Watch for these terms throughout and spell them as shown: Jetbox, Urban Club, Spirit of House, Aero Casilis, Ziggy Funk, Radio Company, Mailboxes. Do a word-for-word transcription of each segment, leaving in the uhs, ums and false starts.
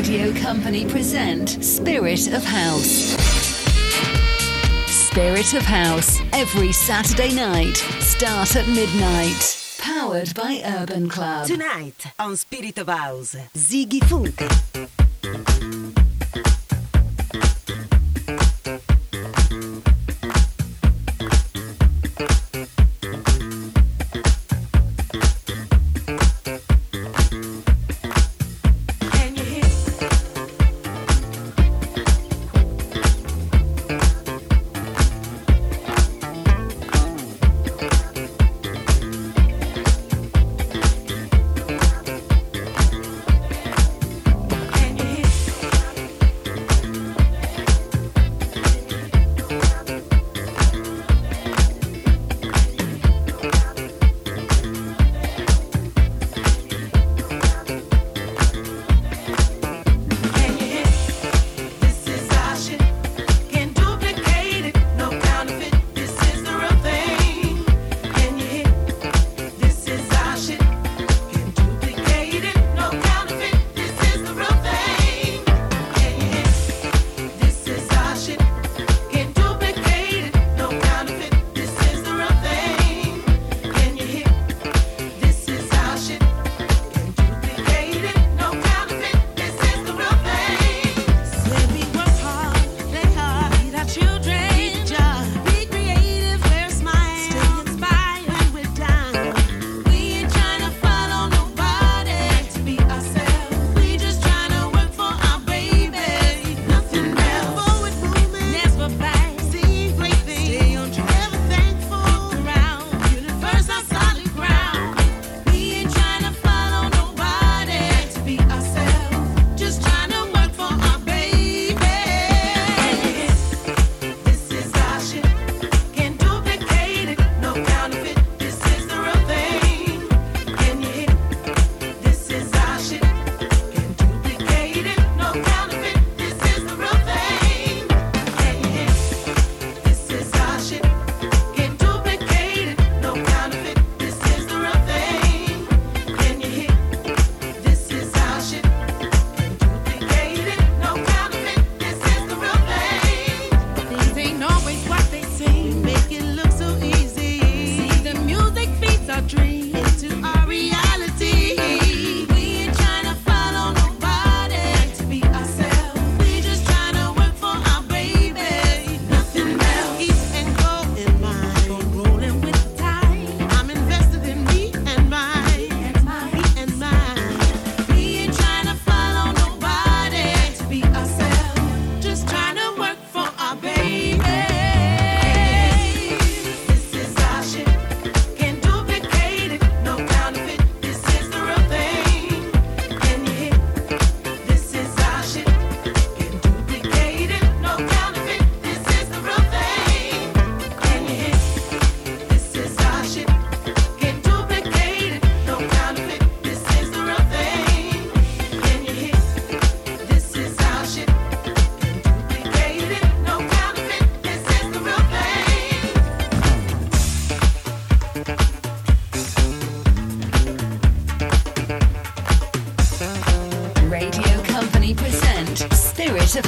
Radio Company present Spirit of House. Spirit of House, every Saturday night, start at midnight. Powered by Urban Club. Tonight on Spirit of House, Ziggy Funk.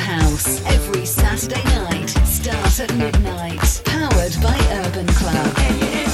Yeah, yeah.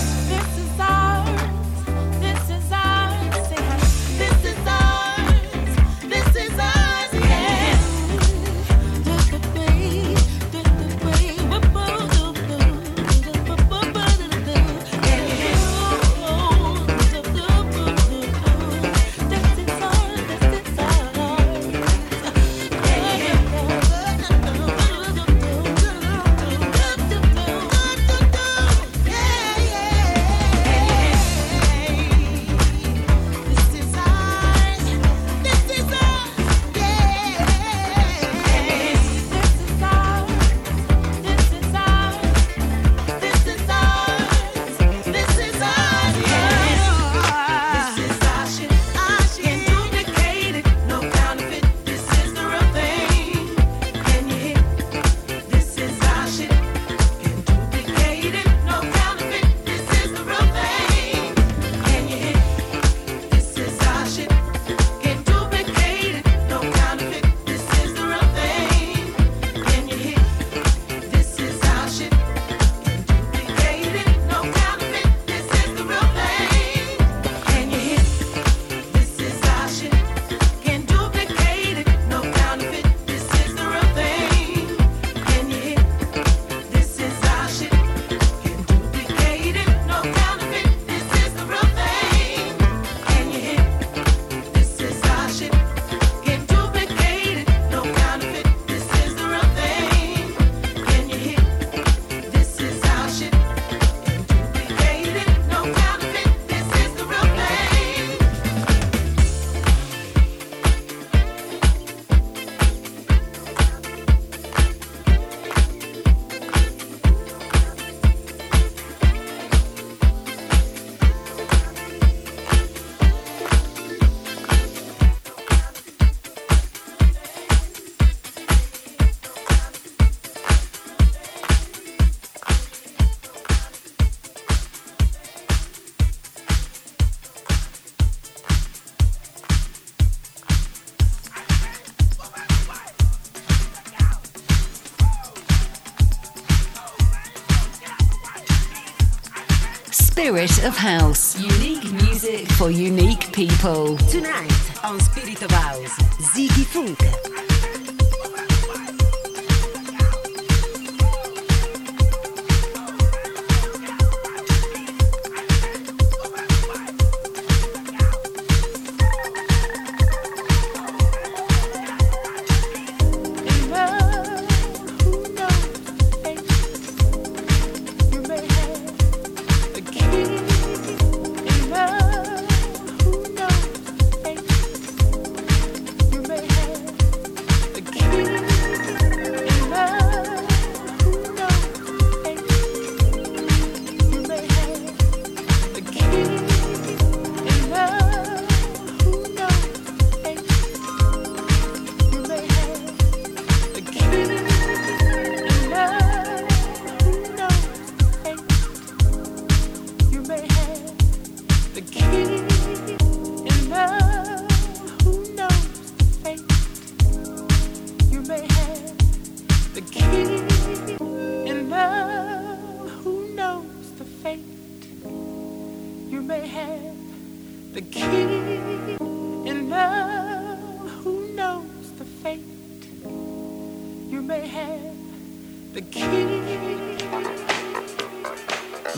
Spirit of House. Unique music for unique people. Tonight on Spirit of House, Ziggy Funk.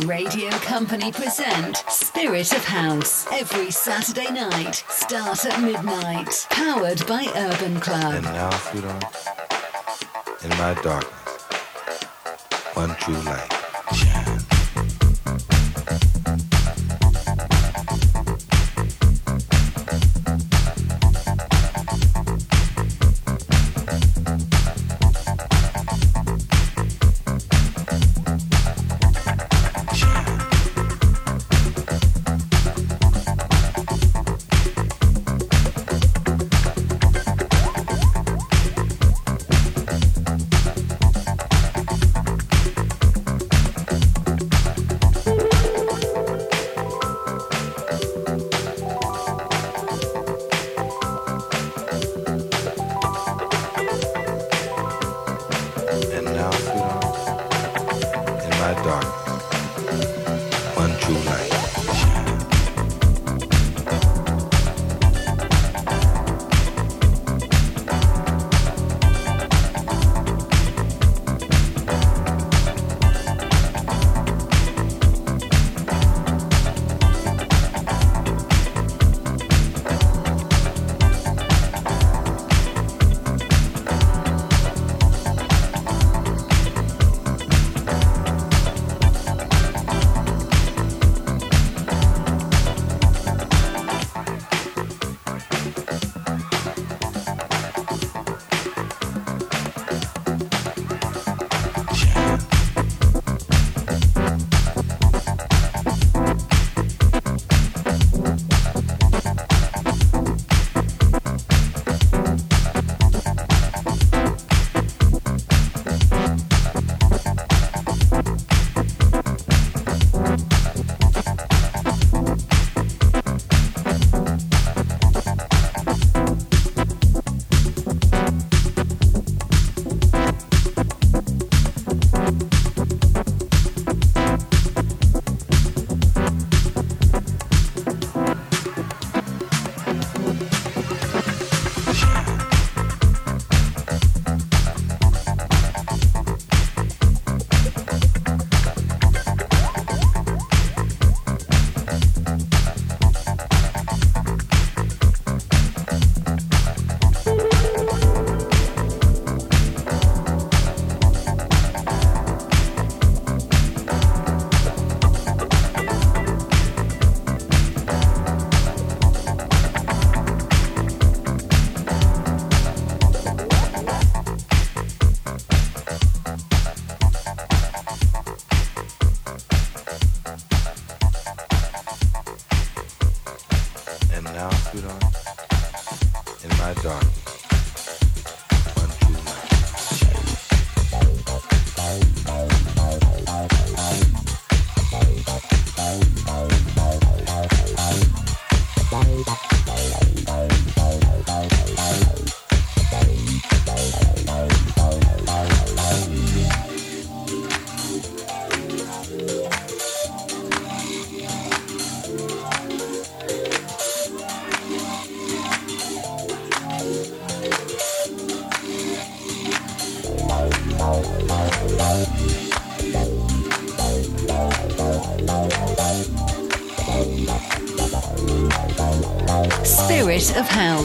Radio Company present Spirit of House every Saturday night, start at midnight. Powered by Urban Club. And now, sweetheart, in my darkness, one true light shines.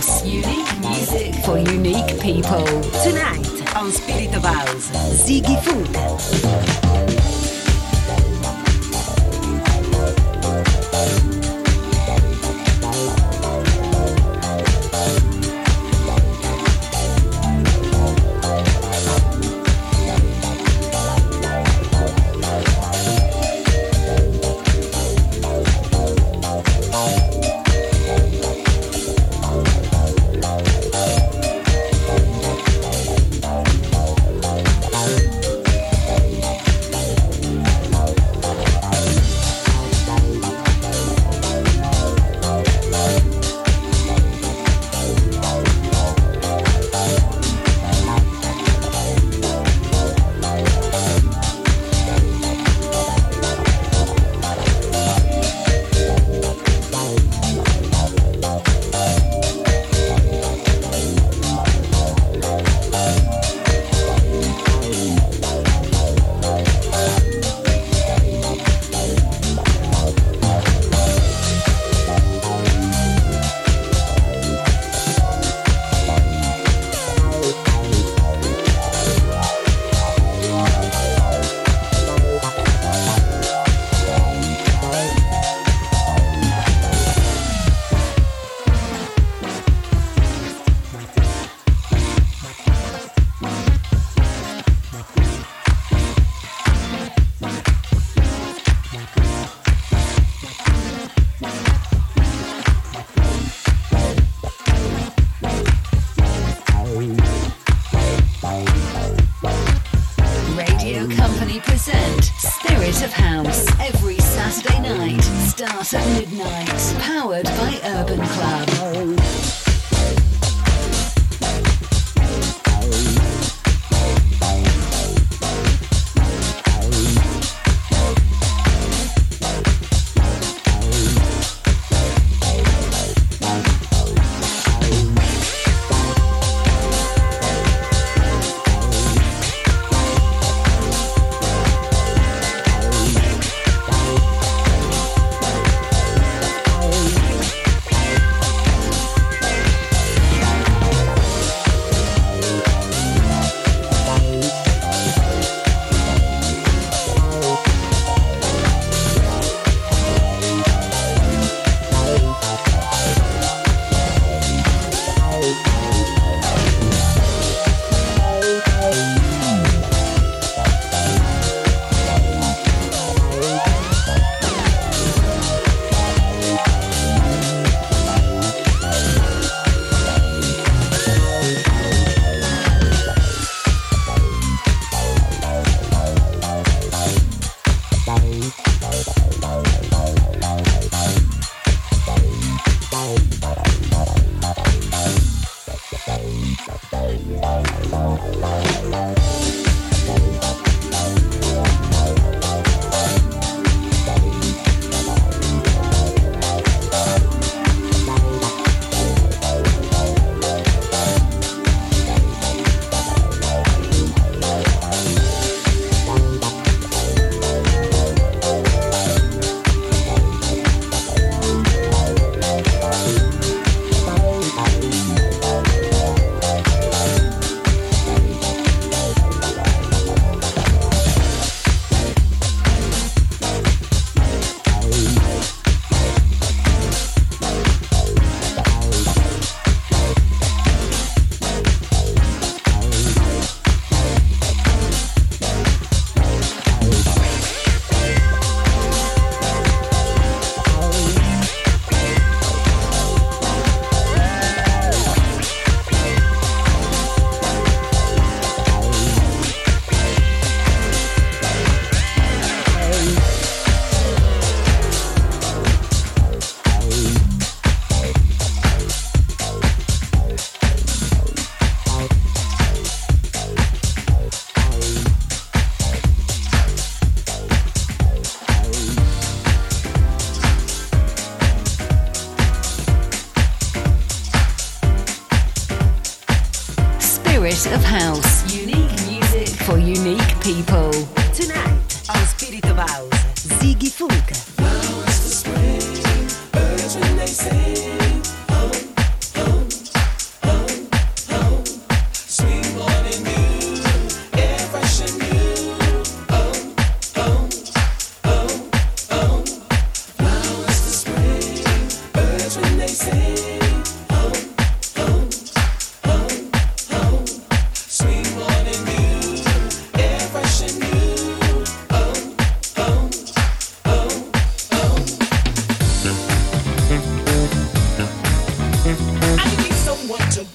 House. Unique music for unique people. Tonight on Spirit of House, Ziggy Funk. Of House, unique music for unique people. Tonight on Spirit of House, Ziggy Funk. Now it's the spring, birds when they sing, home, home. Morning, like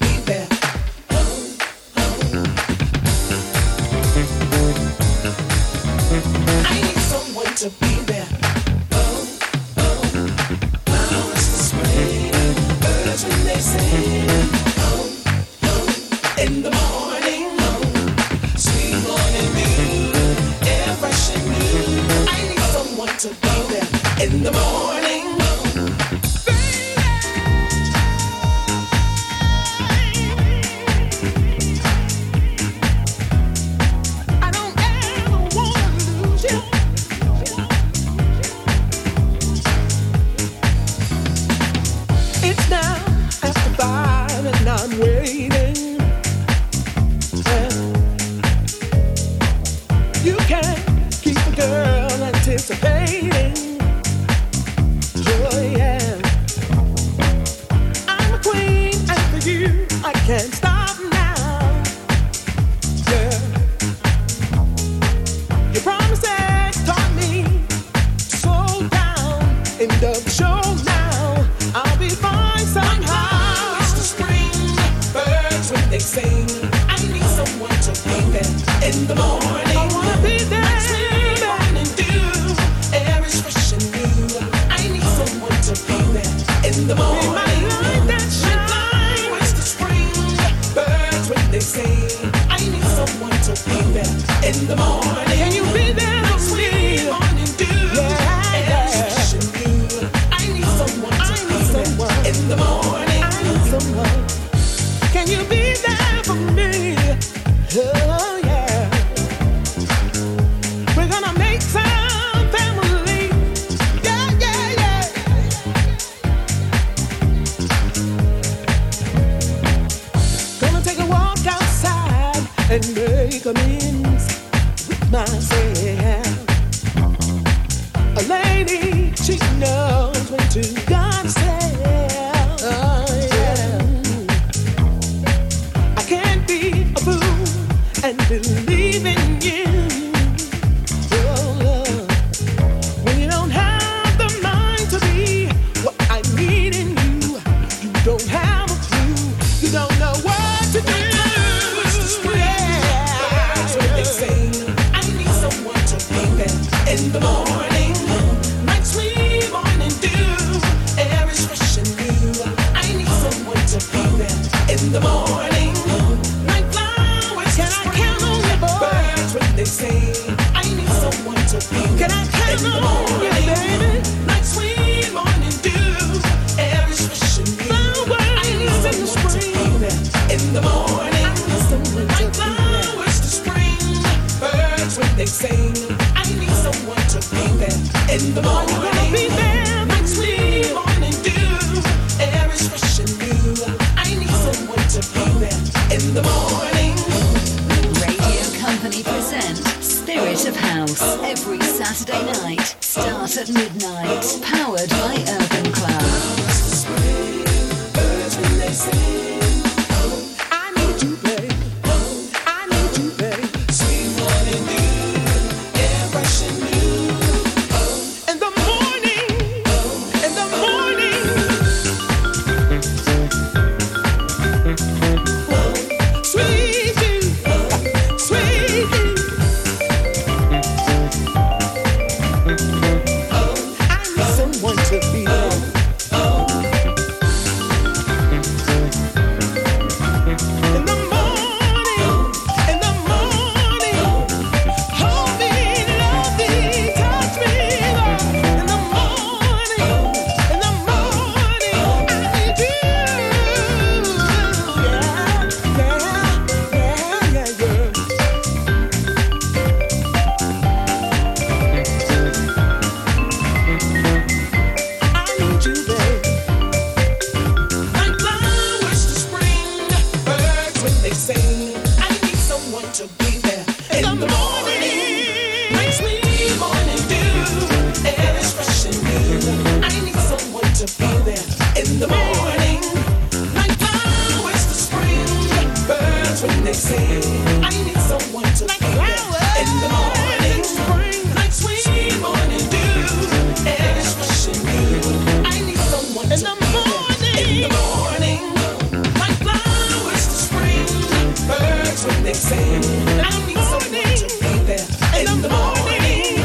morning sand. I need somebody to be there in the morning.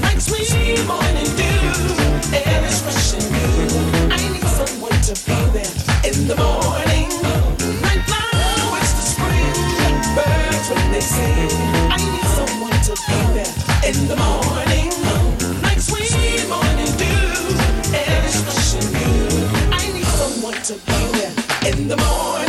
Like sweet morning dew, air is fresh and new. I need someone to be there in the morning. Right now it's the spring, birds when they sing. I need someone to be there in the morning. Like sweet morning dew, air is fresh and new. I need someone to be there in the morning.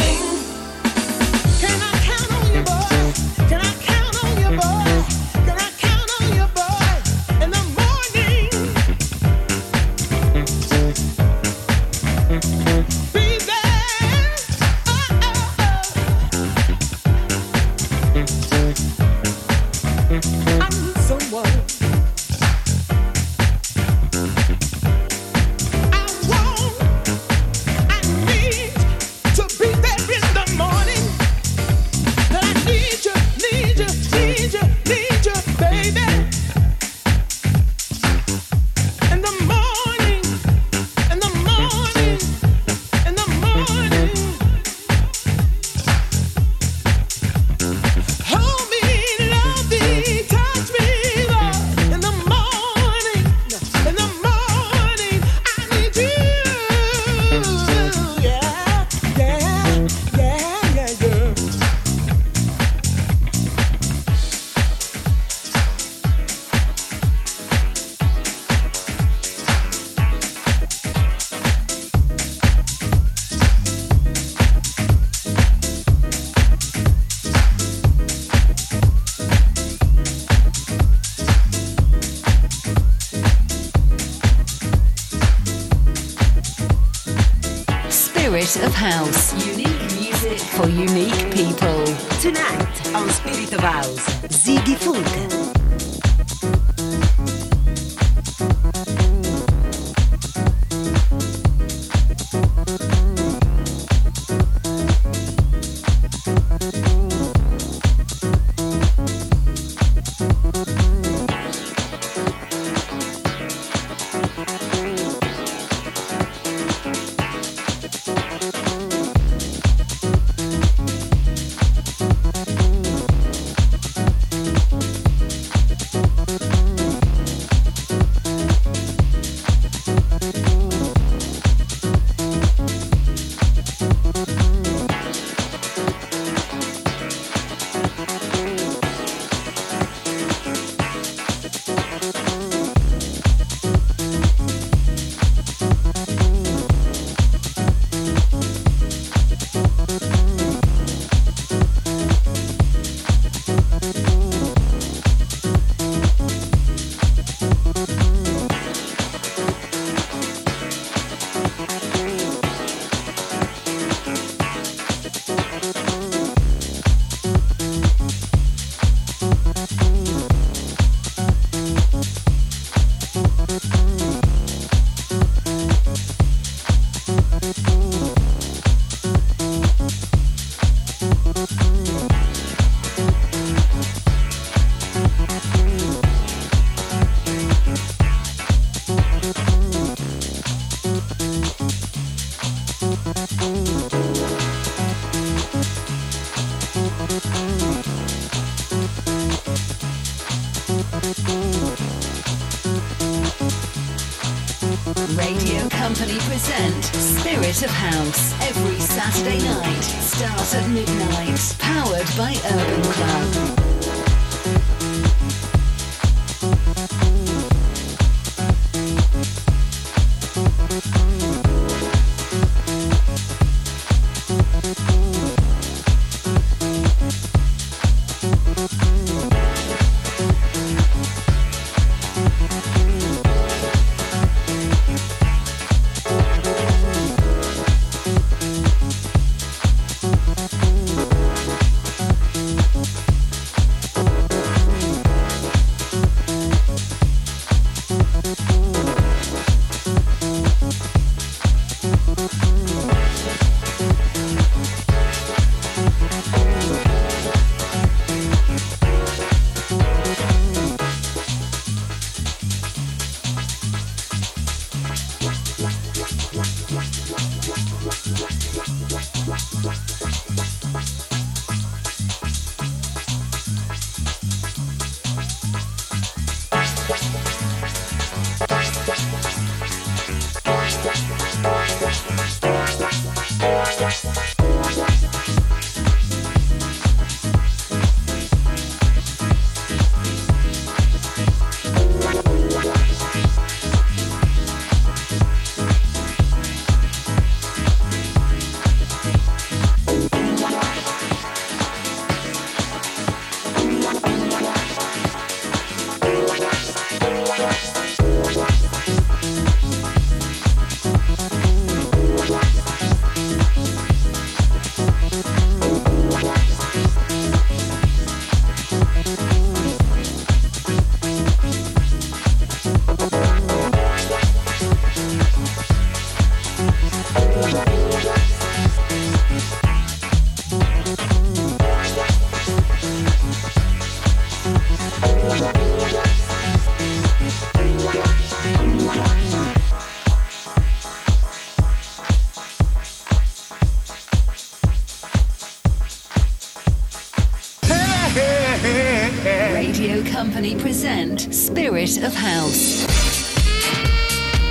Of House, unique music for unique people. Tonight on Spirit of House, Ziggy Funk. Radio Company present Spirit of House every Saturday night, starts at midnight, powered by Urban Club. Radio Company present Spirit of House.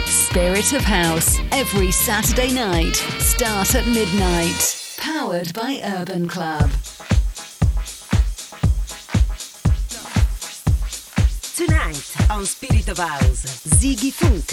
Spirit of House, every Saturday night, start at midnight. Powered by Urban Club. Tonight on Spirit of House, Ziggy Funk.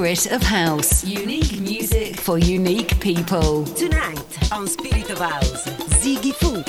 Spirit of House. Unique music for unique people. Tonight on Spirit of House, Ziggy Funk.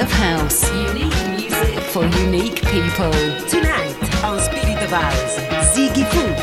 Of House, unique music for unique people. Tonight on Spirit of House, Ziggy Funk.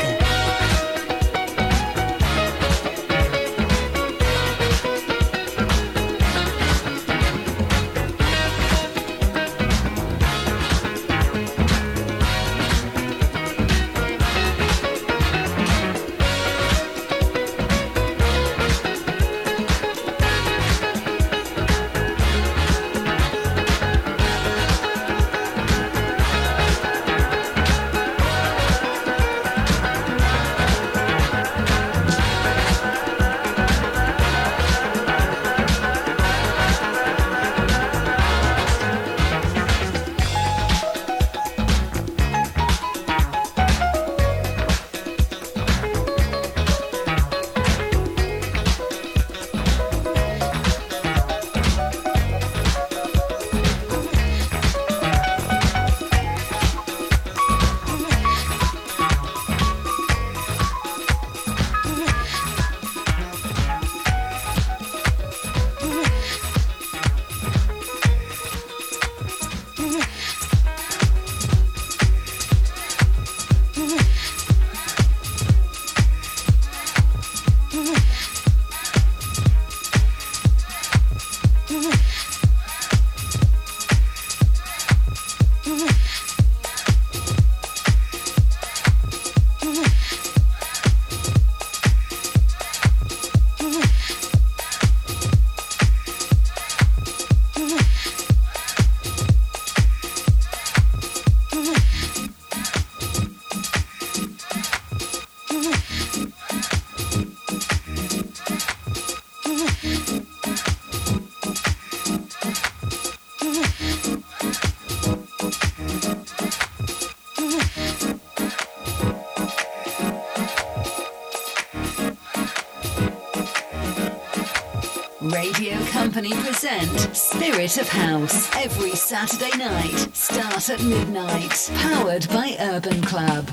Company present Spirit of House every Saturday night, start at midnight, powered by Urban Club.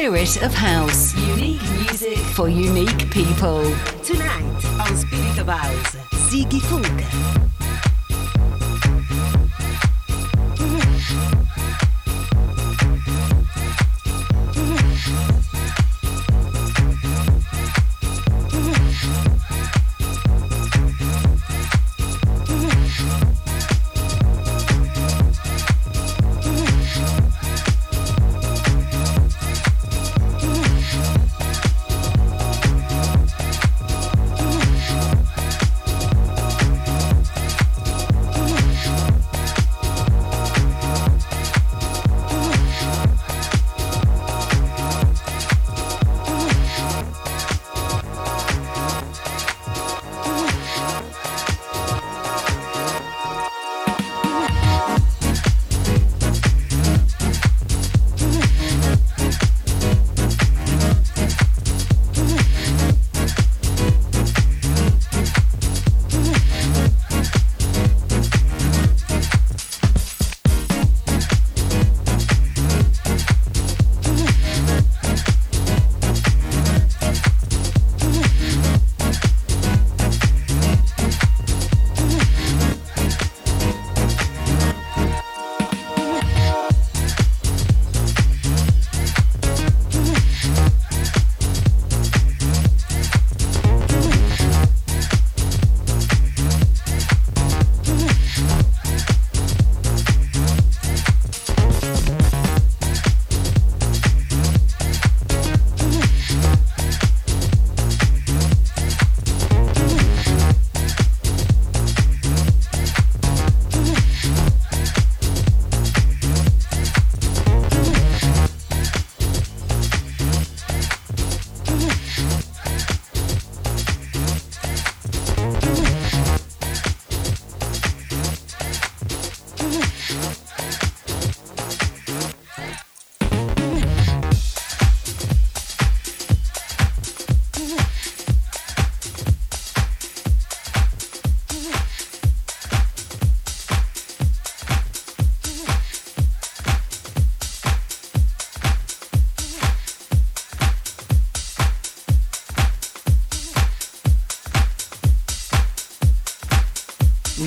Spirit of House. Unique music for unique people. Tonight on Spirit of House, Ziggy Funk.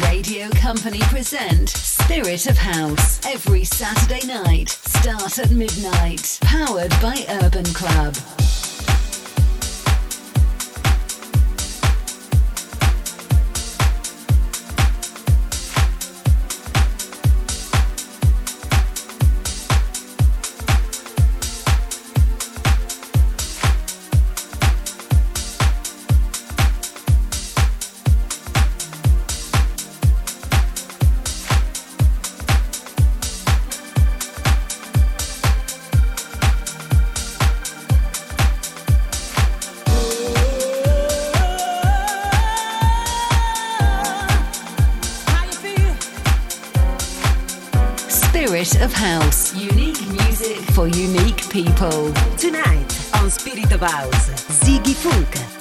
Radio Company present Spirit of House every Saturday night, start at midnight, powered by Urban Club. Of House, unique music for unique people. Tonight on Spirit of House, Ziggy Funk.